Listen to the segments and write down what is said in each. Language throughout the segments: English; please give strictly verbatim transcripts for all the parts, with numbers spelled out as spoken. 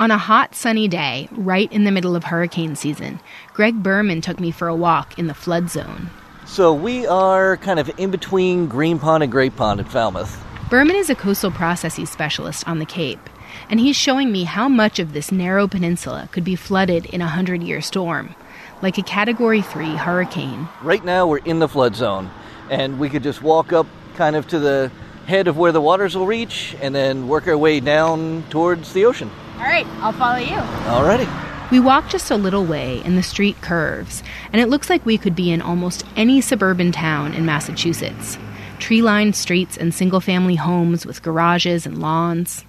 On a hot, sunny day, right in the middle of hurricane season, Greg Berman took me for a walk in the flood zone. So we are kind of in between Green Pond and Great Pond at Falmouth. Berman is a coastal processes specialist on the Cape, and he's showing me how much of this narrow peninsula could be flooded in a hundred-year storm, like a Category three hurricane. Right now we're in the flood zone, and we could just walk up kind of to the head of where the waters will reach and then work our way down towards the ocean. All right, I'll follow you. All righty. We walk just a little way and the street curves, and it looks like we could be in almost any suburban town in Massachusetts. Tree-lined streets and single-family homes with garages and lawns.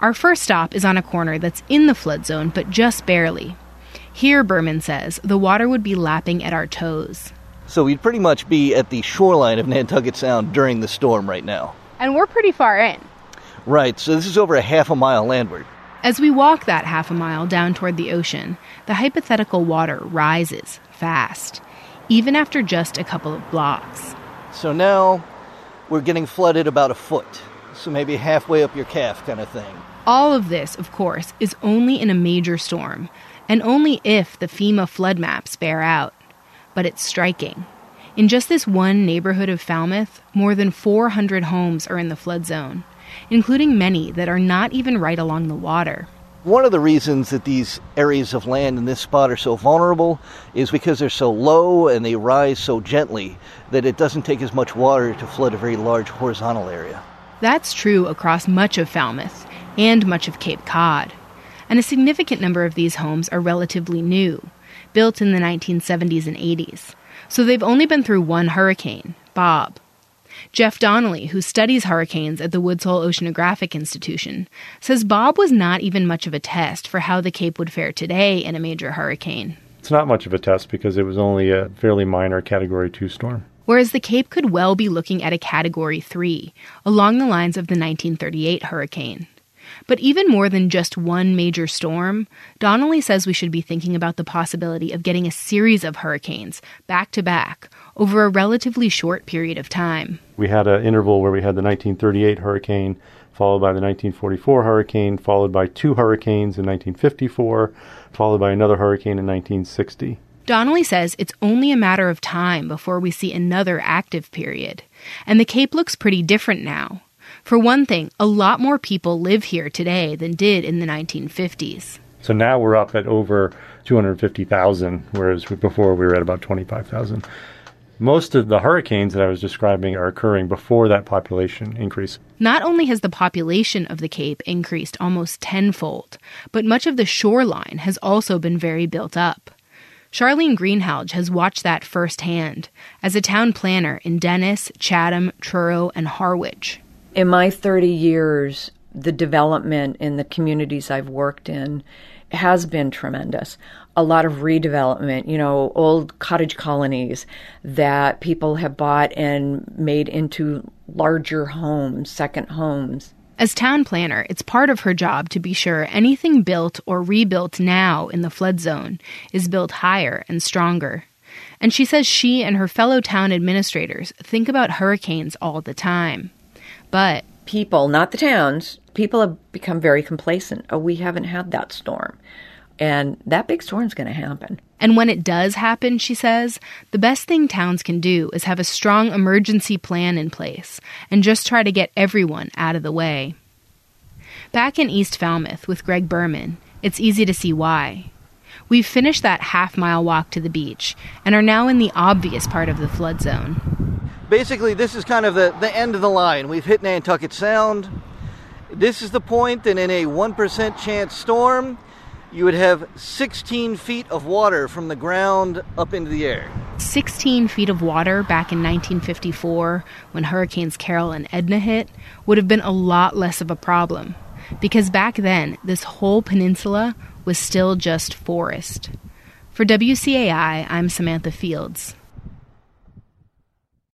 Our first stop is on a corner that's in the flood zone, but just barely. Here, Berman says, the water would be lapping at our toes. So we'd pretty much be at the shoreline of Nantucket Sound during the storm right now. And we're pretty far in. Right, so this is over a half a mile landward. As we walk that half a mile down toward the ocean, the hypothetical water rises fast, even after just a couple of blocks. So now we're getting flooded about a foot, so maybe halfway up your calf kind of thing. All of this, of course, is only in a major storm, and only if the FEMA flood maps bear out. But it's striking. In just this one neighborhood of Falmouth, more than four hundred homes are in the flood zone, including many that are not even right along the water. One of the reasons that these areas of land in this spot are so vulnerable is because they're so low and they rise so gently that it doesn't take as much water to flood a very large horizontal area. That's true across much of Falmouth and much of Cape Cod. And a significant number of these homes are relatively new, built in the nineteen seventies and eighties. So they've only been through one hurricane, Bob. Jeff Donnelly, who studies hurricanes at the Woods Hole Oceanographic Institution, says Bob was not even much of a test for how the Cape would fare today in a major hurricane. It's not much of a test because it was only a fairly minor Category two storm. Whereas the Cape could well be looking at a Category three, along the lines of the nineteen thirty-eight hurricane. But even more than just one major storm, Donnelly says we should be thinking about the possibility of getting a series of hurricanes, back-to-back, over a relatively short period of time. We had an interval where we had the nineteen thirty-eight hurricane, followed by the nineteen forty-four hurricane, followed by two hurricanes in nineteen fifty-four, followed by another hurricane in nineteen sixty. Donnelly says it's only a matter of time before we see another active period. And the Cape looks pretty different now. For one thing, a lot more people live here today than did in the nineteen fifties. So now we're up at over two hundred fifty thousand, whereas before we were at about twenty-five thousand. Most of the hurricanes that I was describing are occurring before that population increase. Not only has the population of the Cape increased almost tenfold, but much of the shoreline has also been very built up. Charlene Greenhalgh has watched that firsthand as a town planner in Dennis, Chatham, Truro, and Harwich. In my thirty years, the development in the communities I've worked in has been tremendous. A lot of redevelopment, you know, old cottage colonies that people have bought and made into larger homes, second homes. As town planner, it's part of her job to be sure anything built or rebuilt now in the flood zone is built higher and stronger. And she says she and her fellow town administrators think about hurricanes all the time. But people, not the towns, people have become very complacent. Oh, we haven't had that storm. And that big storm's going to happen. And when it does happen, she says, the best thing towns can do is have a strong emergency plan in place and just try to get everyone out of the way. Back in East Falmouth with Greg Berman, it's easy to see why. We've finished that half-mile walk to the beach and are now in the obvious part of the flood zone. Basically, this is kind of the, the end of the line. We've hit Nantucket Sound. This is the point that in a one percent chance storm, you would have sixteen feet of water from the ground up into the air. sixteen feet of water back in nineteen fifty-four, when Hurricanes Carol and Edna hit, would have been a lot less of a problem. Because back then, this whole peninsula was still just forest. For W C A I, I'm Samantha Fields.